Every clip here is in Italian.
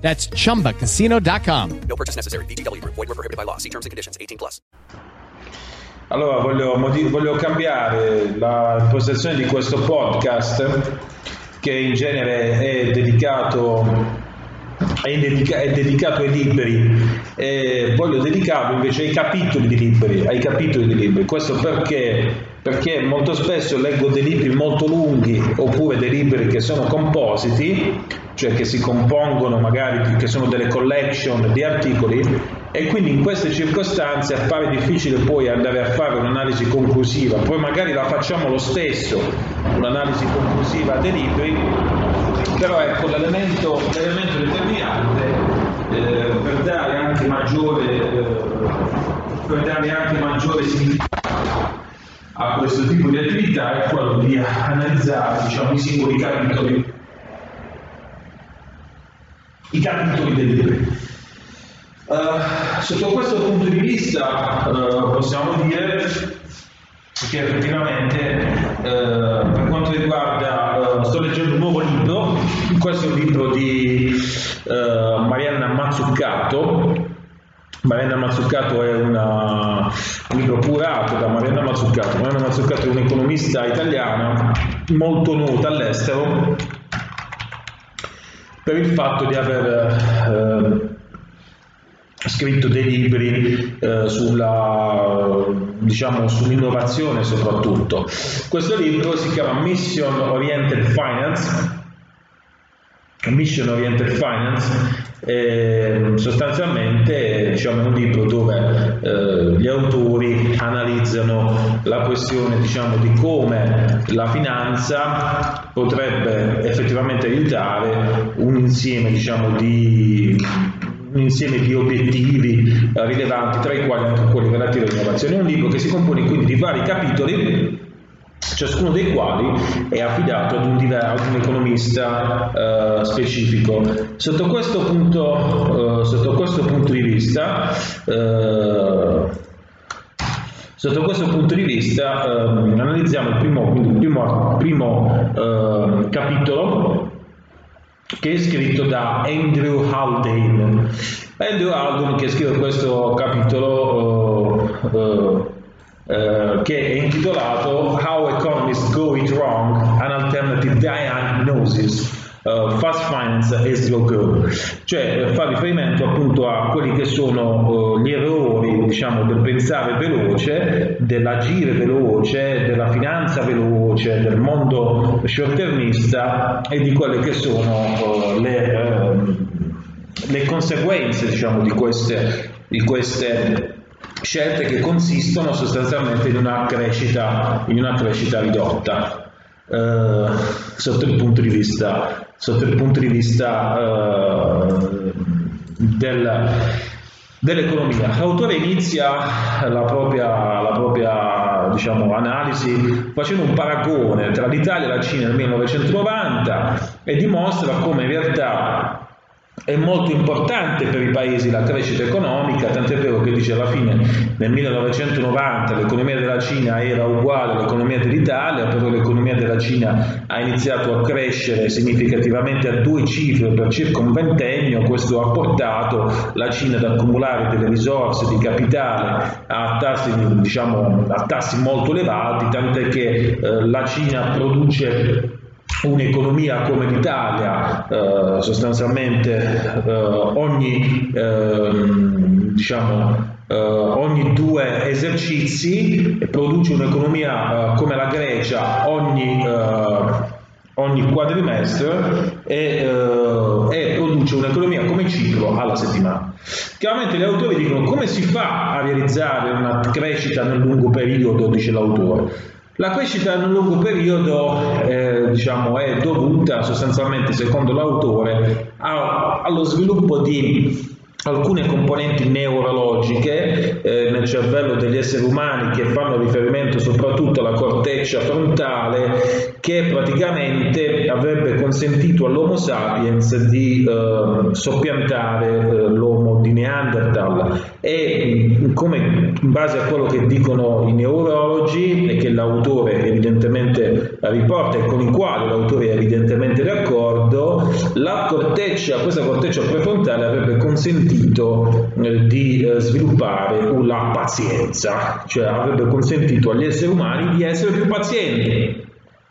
That's chumbacasino.com. No purchase necessary. VGW Group. Void where prohibited by law. See terms and conditions. 18 plus. Allora voglio cambiare la impostazione di questo podcast, che in genere è dedicato ai libri, e voglio dedicarlo invece ai capitoli di libri. Questo perché molto spesso leggo dei libri molto lunghi, oppure dei libri che sono compositi, cioè che si compongono, magari che sono delle collection di articoli, e quindi in queste circostanze appare difficile poi andare a fare un'analisi conclusiva. Poi magari la facciamo lo stesso, un'analisi conclusiva dei libri, però ecco l'elemento determinante per dare anche maggiore significato a questo tipo di attività è quello di analizzare, diciamo, i singoli capitoli, i capitoli del libro. Sotto questo punto di vista possiamo dire che effettivamente per quanto riguarda sto leggendo un nuovo libro. Questo è un libro di Mariana Mazzucato. Mariana Mazzucato è un libro curato da Mariana Mazzucato. Mariana Mazzucato è un'economista italiana molto nota all'estero per il fatto di aver scritto dei libri sull'innovazione soprattutto. Questo libro si chiama Mission Oriented Finance. Sostanzialmente è un libro dove gli autori analizzano la questione di come la finanza potrebbe effettivamente aiutare un insieme di obiettivi rilevanti, tra i quali anche quelli relativi all'innovazione. È un libro che si compone quindi di vari capitoli, ciascuno dei quali è affidato ad un economista specifico. Sotto questo punto di vista, analizziamo il primo capitolo, che è scritto da Andrew Haldane. Andrew Haldane, che scrive questo capitolo che è intitolato How Economists Go It Wrong, an Alternative Diagnosis. Fast finance e slow growth, cioè fa riferimento appunto a quelli che sono gli errori del pensare veloce, dell'agire veloce, della finanza veloce, del mondo short-termista e di quelle che sono le conseguenze di queste scelte, che consistono sostanzialmente in una crescita ridotta. Sotto il punto di vista dell'economia, l'autore inizia la propria analisi facendo un paragone tra l'Italia e la Cina nel 1990, e dimostra come in realtà è molto importante per i paesi la crescita economica, tant'è vero che dice alla fine nel 1990 l'economia della Cina era uguale all'economia dell'Italia, però l'economia della Cina ha iniziato a crescere significativamente a due cifre per circa un ventennio. Questo ha portato la Cina ad accumulare delle risorse di capitale a tassi molto elevati, tant'è che la Cina produce un'economia come l'Italia sostanzialmente ogni esercizi e produce un'economia come la Grecia ogni quadrimestre e produce un'economia come ciclo alla settimana. Chiaramente gli autori dicono: come si fa a realizzare una crescita nel lungo periodo? Dice l'autore. La crescita nel lungo periodo è dovuta sostanzialmente, secondo l'autore, allo sviluppo di alcune componenti neurologiche nel cervello degli esseri umani, che fanno riferimento soprattutto alla corteccia frontale, che praticamente avrebbe consentito all'Homo sapiens di soppiantare l'Homo di Neanderthal. E come, in base a quello che dicono i neurologi e che l'autore evidentemente riporta e con il quale l'autore è evidentemente d'accordo, questa corteccia prefrontale avrebbe consentito di sviluppare la pazienza, cioè avrebbe consentito agli esseri umani di essere più pazienti,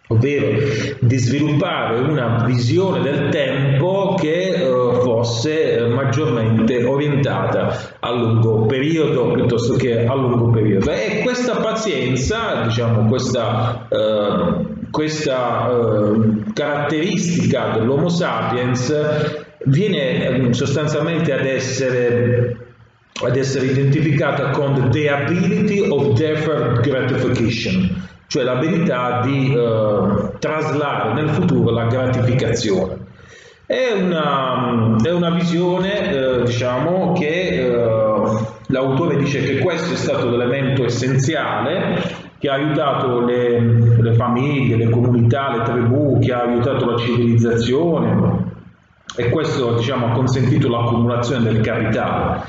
ovvero di sviluppare una visione del tempo che fosse maggiormente orientata a lungo periodo piuttosto che a lungo periodo. E questa pazienza, questa caratteristica dell'Homo sapiens viene sostanzialmente ad essere identificata con the ability of deferred gratification, cioè l'abilità di traslare nel futuro la gratificazione. È una visione, che l'autore dice che questo è stato l'elemento essenziale che ha aiutato le famiglie, le comunità, le tribù, che ha aiutato la civilizzazione. E questo ha consentito l'accumulazione del capitale,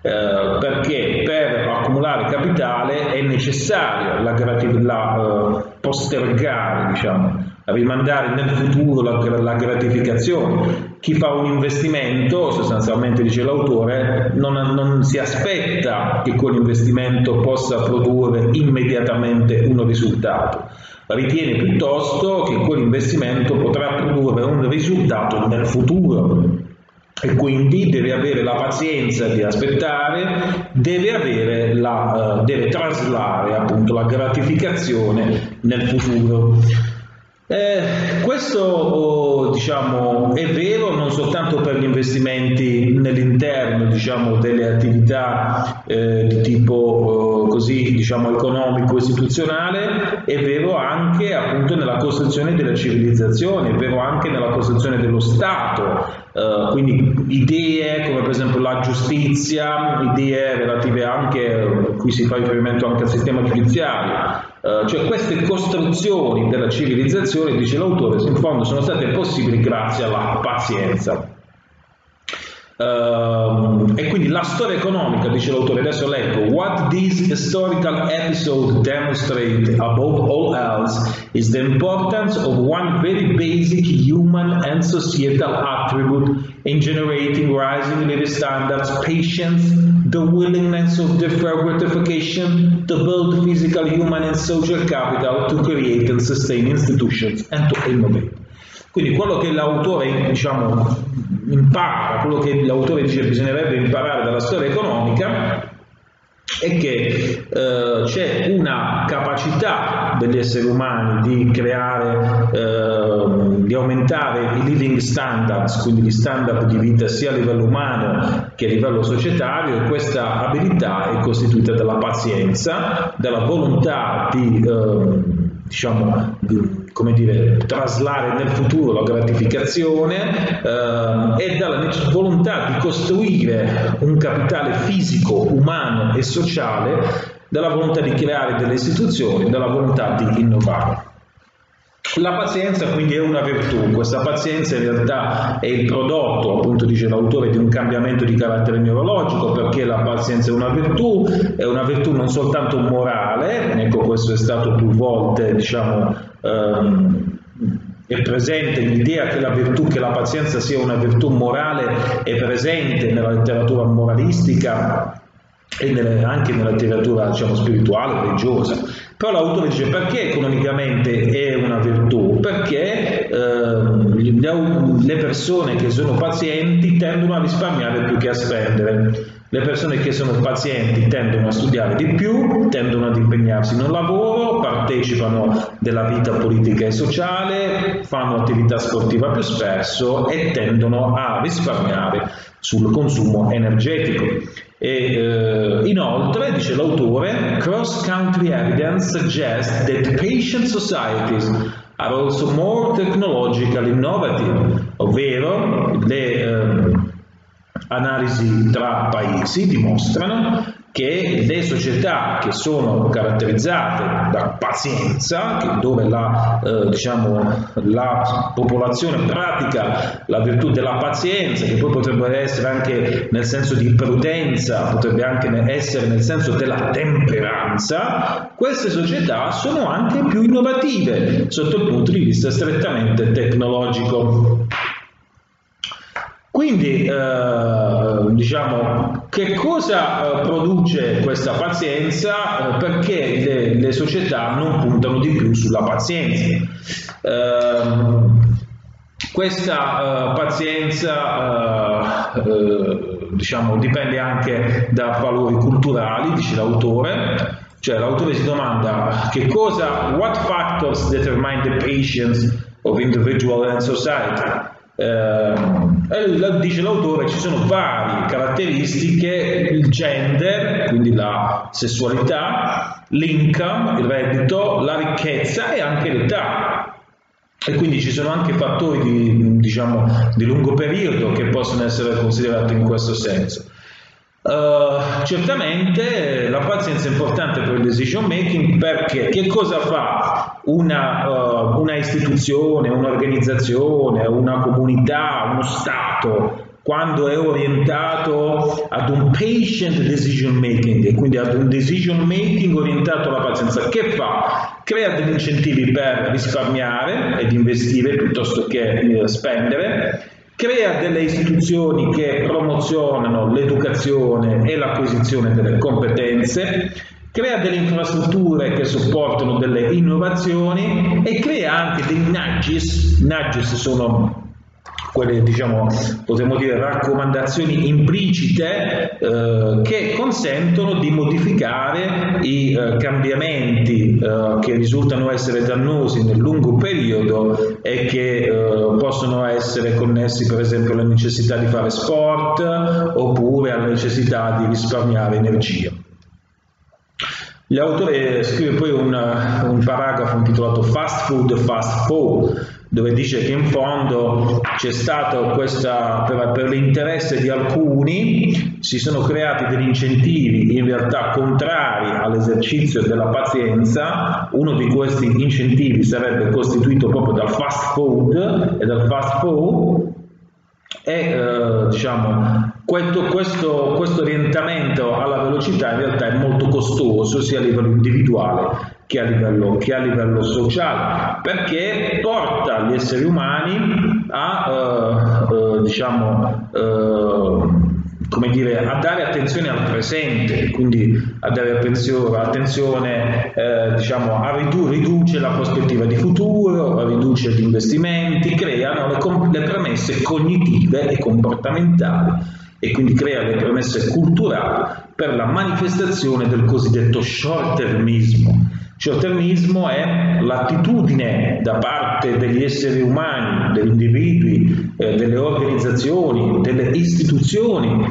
perché per accumulare capitale è necessario postergare, rimandare nel futuro la gratificazione. Chi fa un investimento, sostanzialmente dice l'autore, non si aspetta che quell'investimento possa produrre immediatamente un risultato. Ritiene piuttosto che quell'investimento potrà produrre un risultato nel futuro e quindi deve avere la pazienza di aspettare, deve traslare appunto la gratificazione nel futuro. Questo è vero non soltanto per gli investimenti nell'interno delle attività di tipo economico istituzionale, è vero anche appunto nella costruzione della civilizzazione, è vero anche nella costruzione dello Stato. Quindi idee come per esempio la giustizia, idee relative anche, qui si fa riferimento anche al sistema giudiziario, cioè queste costruzioni della civilizzazione, dice l'autore, in fondo sono state possibili grazie alla pazienza. E quindi la storia economica, dice l'autore, adesso leggo: what this historical episode demonstrates above all else is the importance of one very basic human and societal attribute in generating rising living standards, patience, the willingness of deferred gratification to build physical, human and social capital to create and sustain institutions and to innovate. Quindi quello che l'autore impara, quello che l'autore dice bisognerebbe imparare dalla storia economica, è che c'è una capacità degli esseri umani di creare, di aumentare i living standards, quindi gli standard di vita sia a livello umano che a livello societario, e questa abilità è costituita dalla pazienza, dalla volontà di traslare nel futuro la gratificazione e dalla volontà di costruire un capitale fisico, umano e sociale, dalla volontà di creare delle istituzioni, dalla volontà di innovare. La pazienza quindi è una virtù, questa pazienza in realtà è il prodotto, appunto dice l'autore, di un cambiamento di carattere neurologico, perché la pazienza è una virtù non soltanto morale, ecco questo è stato più volte, è presente l'idea che la pazienza sia una virtù morale, è presente nella letteratura moralistica e anche nella letteratura spirituale, religiosa. Però l'autore dice: perché economicamente è una virtù? Perché le persone che sono pazienti tendono a risparmiare più che a spendere. Le persone che sono pazienti tendono a studiare di più, tendono ad impegnarsi nel lavoro, partecipano della vita politica e sociale, fanno attività sportiva più spesso e tendono a risparmiare sul consumo energetico. Inoltre, dice l'autore, cross-country evidence suggests that patient societies are also more technologically innovative, ovvero le analisi tra paesi dimostrano che le società che sono caratterizzate da pazienza, che dove la popolazione pratica la virtù della pazienza, che poi potrebbe essere anche nel senso di prudenza, potrebbe anche essere nel senso della temperanza, queste società sono anche più innovative sotto il punto di vista strettamente tecnologico. Quindi, che cosa produce questa pazienza? Perché le società non puntano di più sulla pazienza. Questa pazienza dipende anche da valori culturali, dice l'autore. Cioè l'autore si domanda che cosa, what factors determine the patience of individual and society? Dice l'autore, ci sono varie caratteristiche: il gender, quindi la sessualità, l'income, il reddito, la ricchezza e anche l'età, e quindi ci sono anche fattori di lungo periodo che possono essere considerati in questo senso. Certamente la pazienza è importante per il decision making, perché che cosa fa una istituzione, un'organizzazione, una comunità, uno Stato quando è orientato ad un patient decision making, e quindi ad un decision making orientato alla pazienza? Che fa? Crea degli incentivi per risparmiare ed investire piuttosto che spendere. Crea delle istituzioni che promozionano l'educazione e l'acquisizione delle competenze, crea delle infrastrutture che supportano delle innovazioni e crea anche dei nudges. Nudges sono quelle, potremmo dire, raccomandazioni implicite che consentono di modificare i cambiamenti che risultano essere dannosi nel lungo periodo e che possono essere connessi, per esempio, alla necessità di fare sport oppure alla necessità di risparmiare energia. L'autore scrive poi un paragrafo intitolato Fast Food, Fast Fall, dove dice che in fondo c'è stato per l'interesse di alcuni si sono creati degli incentivi in realtà contrari all'esercizio della pazienza. Uno di questi incentivi sarebbe costituito proprio dal fast food e dal fast food, e questo orientamento alla velocità in realtà è molto costoso sia a livello individuale che a livello sociale, perché porta gli esseri umani a dare attenzione al presente, quindi a dare attenzione, riduce la prospettiva di futuro, riduce gli investimenti, creano le premesse cognitive e comportamentali, e quindi crea le premesse culturali per la manifestazione del cosiddetto short-termismo. Short-termismo è l'attitudine da parte degli esseri umani, degli individui, delle organizzazioni, delle istituzioni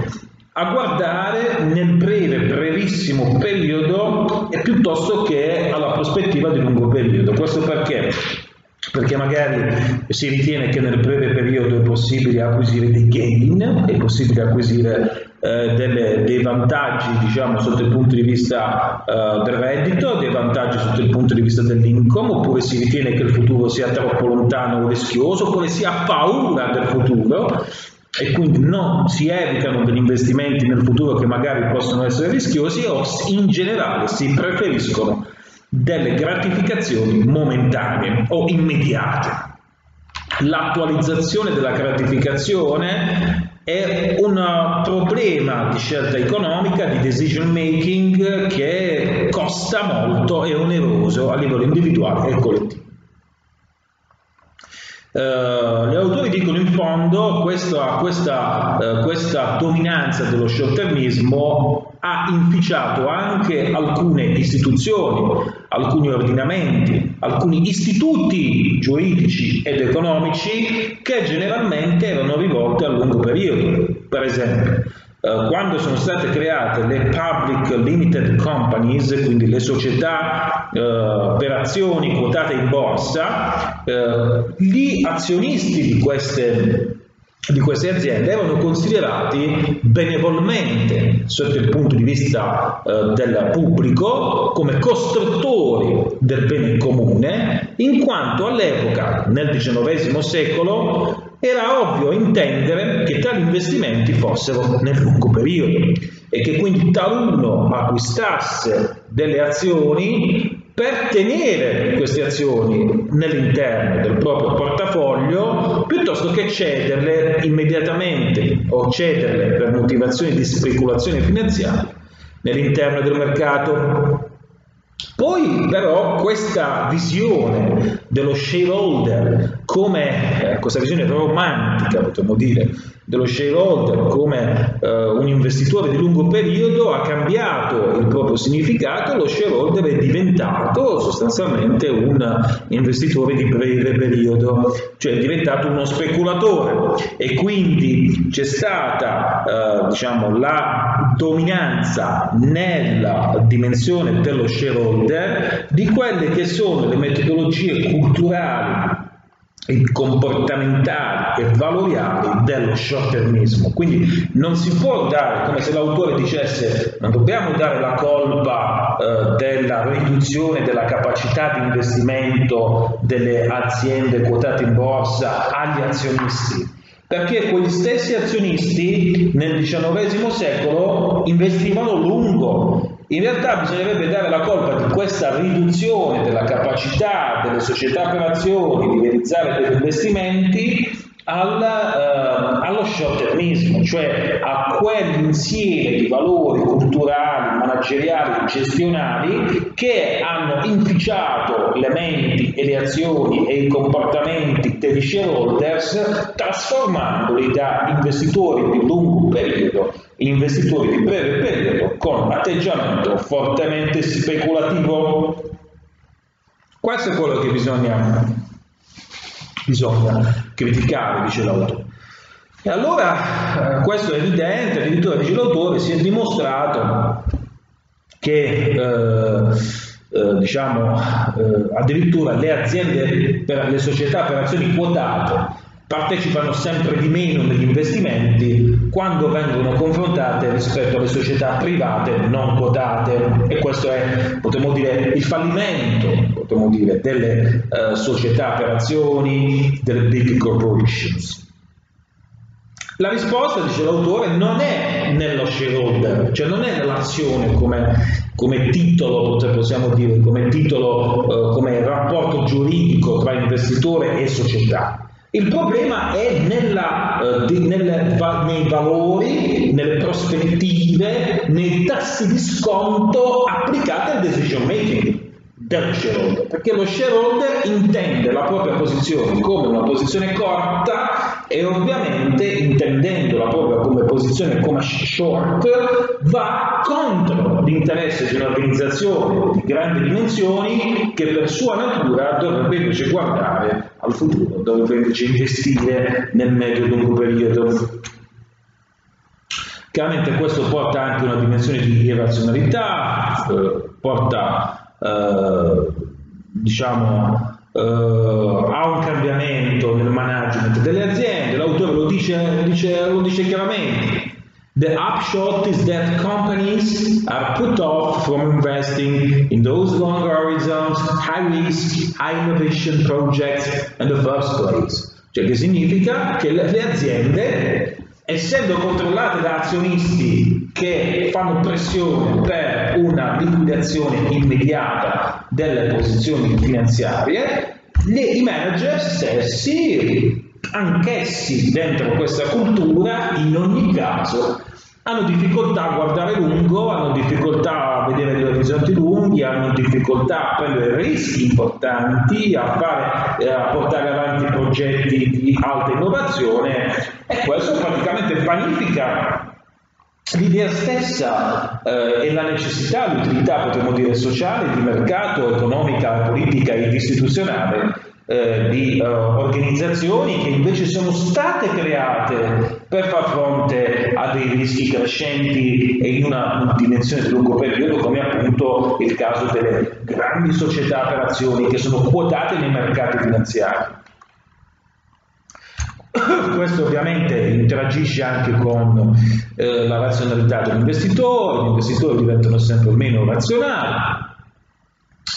a guardare nel brevissimo periodo e piuttosto che alla prospettiva di lungo periodo. Questo perché? Perché magari si ritiene che nel breve periodo è possibile acquisire dei gain, è possibile acquisire dei vantaggi sotto il punto di vista del reddito, dei vantaggi sotto il punto di vista dell'income, oppure si ritiene che il futuro sia troppo lontano o rischioso, oppure si ha paura del futuro e quindi non si evitano degli investimenti nel futuro che magari possono essere rischiosi, o in generale si preferiscono delle gratificazioni momentanee o immediate. L'attualizzazione della gratificazione è un problema di scelta economica, di decision making, che costa molto e oneroso a livello individuale e collettivo. Gli autori dicono in fondo questa dominanza dello short-termismo ha inficiato anche alcune istituzioni, alcuni ordinamenti, alcuni istituti giuridici ed economici che generalmente erano rivolti a lungo periodo. Per esempio, quando sono state create le public limited companies, quindi le società per azioni quotate in borsa, gli azionisti di queste aziende erano considerati benevolmente, sotto il punto di vista del pubblico, come costruttori del bene comune, in quanto all'epoca, nel XIX secolo, era ovvio intendere che tali investimenti fossero nel lungo periodo e che quindi taluno acquistasse delle azioni per tenere queste azioni nell'interno del proprio portafoglio piuttosto che cederle immediatamente o cederle per motivazioni di speculazione finanziaria nell'interno del mercato. Poi però questa visione dello shareholder come, questa visione romantica potremmo dire, dello shareholder come un investitore di lungo periodo ha cambiato il proprio significato. Lo shareholder è diventato sostanzialmente un investitore di breve periodo, cioè è diventato uno speculatore, e quindi c'è stata la dominanza nella dimensione dello shareholder di quelle che sono le metodologie culturali, comportamentali e valoriali dello short-termismo. Quindi non si può dare, come se l'autore dicesse, non dobbiamo dare la colpa della riduzione della capacità di investimento delle aziende quotate in borsa agli azionisti, perché quegli stessi azionisti nel XIX secolo investivano a lungo. In realtà bisognerebbe dare la colpa di questa riduzione della capacità delle società per azioni di realizzare degli investimenti allo short-termismo, cioè a quell'insieme di valori culturali, manageriali e gestionali che hanno inficiato le menti e le azioni e i comportamenti degli shareholders, trasformandoli da investitori di lungo periodo in investitori di breve periodo con atteggiamento fortemente speculativo. Questo è quello che bisogna criticare, dice l'autore. E allora questo è evidente, addirittura dice l'autore, si è dimostrato che addirittura le aziende, le società per azioni quotate partecipano sempre di meno negli investimenti quando vengono confrontate rispetto alle società private non quotate, e questo è, potremmo dire, il fallimento delle società per azioni, delle big corporations. La risposta, dice l'autore, non è nello shareholder, cioè non è nell'azione come titolo, possiamo dire, come titolo, come rapporto giuridico tra investitore e società. Il problema è nei valori, nelle prospettive, nei tassi di sconto applicati al decision making dello shareholder, perché lo shareholder intende la propria posizione come una posizione corta e ovviamente, intendendo la propria posizione come short, va contro l'interesse di un'organizzazione di grandi dimensioni che per sua natura dovrebbe invece guardare al futuro, dovrebbe invece investire nel medio e lungo periodo. Chiaramente questo porta anche a una dimensione di irrazionalità, a un cambiamento nel management delle aziende. L'autore lo dice chiaramente: the upshot is that companies are put off from investing in those long horizons, high risk, high innovation projects in the first place. Cioè, che significa che le aziende, essendo controllate da azionisti che fanno pressione per una liquidazione immediata delle posizioni finanziarie, i manager stessi, anch'essi dentro questa cultura, in ogni caso hanno difficoltà a guardare lungo, hanno difficoltà a vedere gli orizzonti lunghi, hanno difficoltà a prendere rischi importanti, a portare avanti progetti di alta innovazione, e questo praticamente vanifica l'idea stessa e la necessità, l'utilità potremmo dire sociale, di mercato, economica, politica ed istituzionale di organizzazioni che invece sono state create per far fronte a dei rischi crescenti e in una dimensione di lungo periodo, come appunto il caso delle grandi società per azioni che sono quotate nei mercati finanziari. Questo ovviamente interagisce anche con la razionalità dell'investitore, gli investitori diventano sempre meno razionali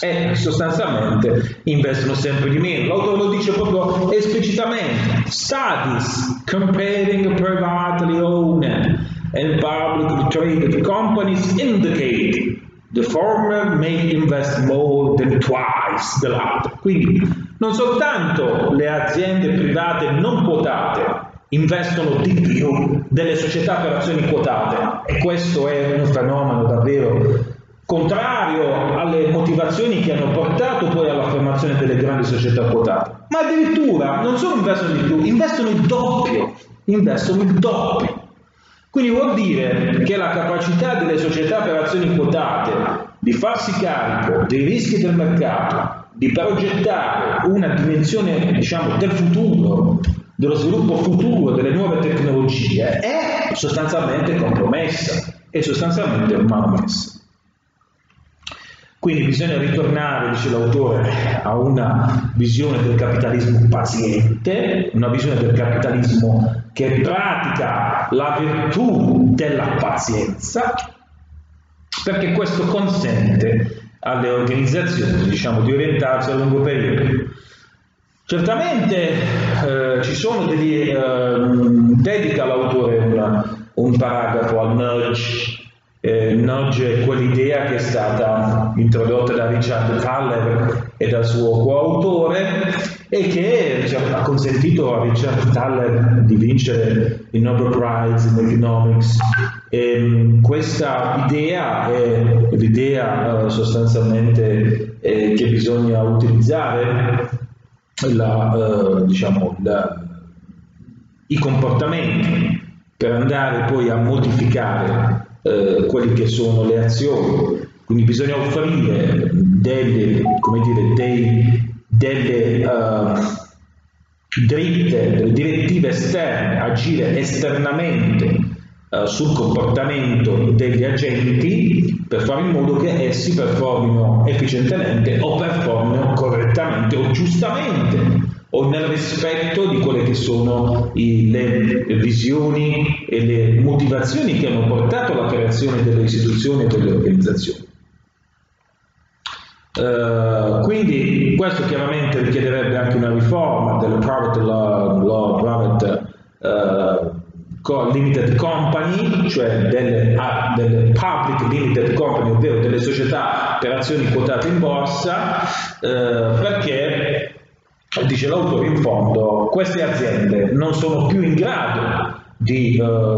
e sostanzialmente investono sempre di meno. L'autore lo dice proprio esplicitamente: studies comparing privately owned and publicly traded companies indicate the former may invest more than twice the latter. Quindi non soltanto le aziende private non quotate investono di più delle società per azioni quotate, e questo è un fenomeno davvero contrario alle motivazioni che hanno portato poi all'affermazione delle grandi società quotate, ma addirittura non solo investono di più, investono il doppio. Quindi vuol dire che la capacità delle società per azioni quotate di farsi carico dei rischi del mercato, di progettare una dimensione, diciamo, del futuro, dello sviluppo futuro delle nuove tecnologie, è sostanzialmente compromessa, è sostanzialmente malmessa. Quindi bisogna ritornare, dice l'autore, a una visione del capitalismo paziente, una visione del capitalismo che pratica la virtù della pazienza, perché questo consente alle organizzazioni, diciamo, di orientarsi a lungo periodo. Certamente ci sono degli... dedica l'autore un paragrafo al nudge. Nudge è quell'idea che è stata introdotta da Richard Thaler e dal suo coautore, e che, diciamo, ha consentito a Richard Thaler di vincere il Nobel Prize in Economics. Questa idea è l'idea sostanzialmente che bisogna utilizzare i comportamenti per andare poi a modificare quelle che sono le azioni. Quindi bisogna offrire delle direttive esterne, agire esternamente sul comportamento degli agenti per fare in modo che essi performino efficientemente o performino correttamente o giustamente, o nel rispetto di quelle che sono le visioni e le motivazioni che hanno portato alla creazione delle istituzioni e delle organizzazioni. Quindi questo chiaramente richiederebbe anche una riforma del private law, private limited company, cioè delle public limited company, ovvero delle società per azioni quotate in borsa, perché, dice l'autore, in fondo queste aziende non sono più in grado di orientare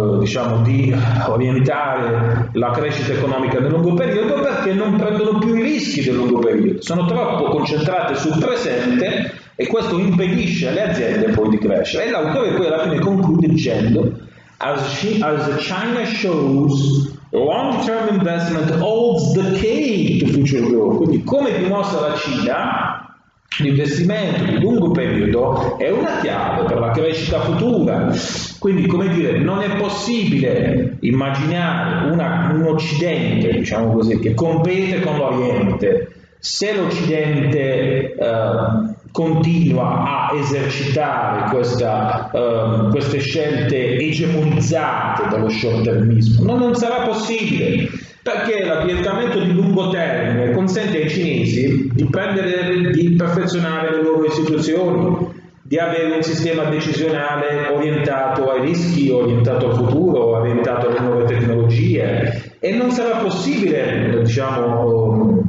la crescita economica nel lungo periodo, perché non prendono più i rischi del lungo periodo, sono troppo concentrate sul presente, e questo impedisce alle aziende poi di crescere. E l'autore poi alla fine conclude dicendo: as China shows, long-term investment holds the key to future growth. Quindi, come dimostra la Cina, l'investimento di lungo periodo è una chiave per la crescita futura. Quindi, come dire, non è possibile immaginare un Occidente, diciamo così, che compete con l'Oriente, se l'Occidente continua a esercitare queste scelte egemonizzate dallo short-termismo. Non sarà possibile, perché l'avviamento di lungo termine consente ai cinesi di perfezionare le loro istituzioni, di avere un sistema decisionale orientato ai rischi, orientato al futuro, orientato alle nuove tecnologie, e non sarà possibile, diciamo,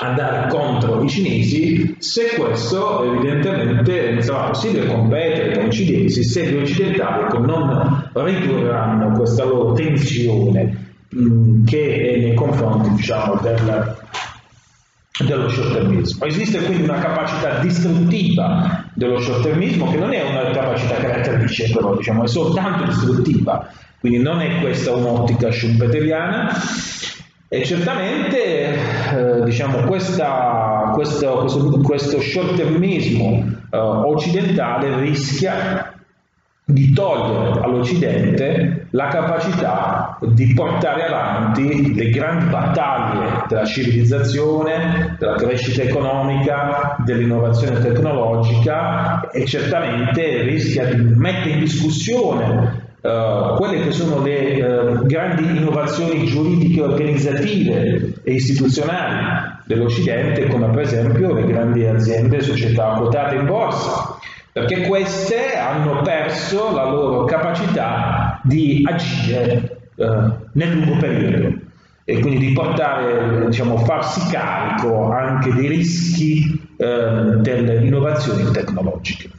andare contro i cinesi se questo evidentemente non sarà possibile competere con i cinesi, se gli occidentali non ridurranno questa loro tensione che è nei confronti, diciamo, dello short-termismo. Esiste quindi una capacità distruttiva dello short-termismo, che non è una capacità caratterice, però diciamo, è soltanto distruttiva, quindi non è questa un'ottica schumpeteriana. E certamente diciamo, questo short-termismo occidentale rischia di togliere all'Occidente la capacità di portare avanti le grandi battaglie della civilizzazione, della crescita economica, dell'innovazione tecnologica, e certamente rischia di mettere in discussione quelle che sono le grandi innovazioni giuridiche, organizzative e istituzionali dell'Occidente, come per esempio le grandi aziende e società quotate in borsa, perché queste hanno perso la loro capacità di agire nel lungo periodo e quindi di portare, diciamo, farsi carico anche dei rischi delle innovazioni tecnologiche.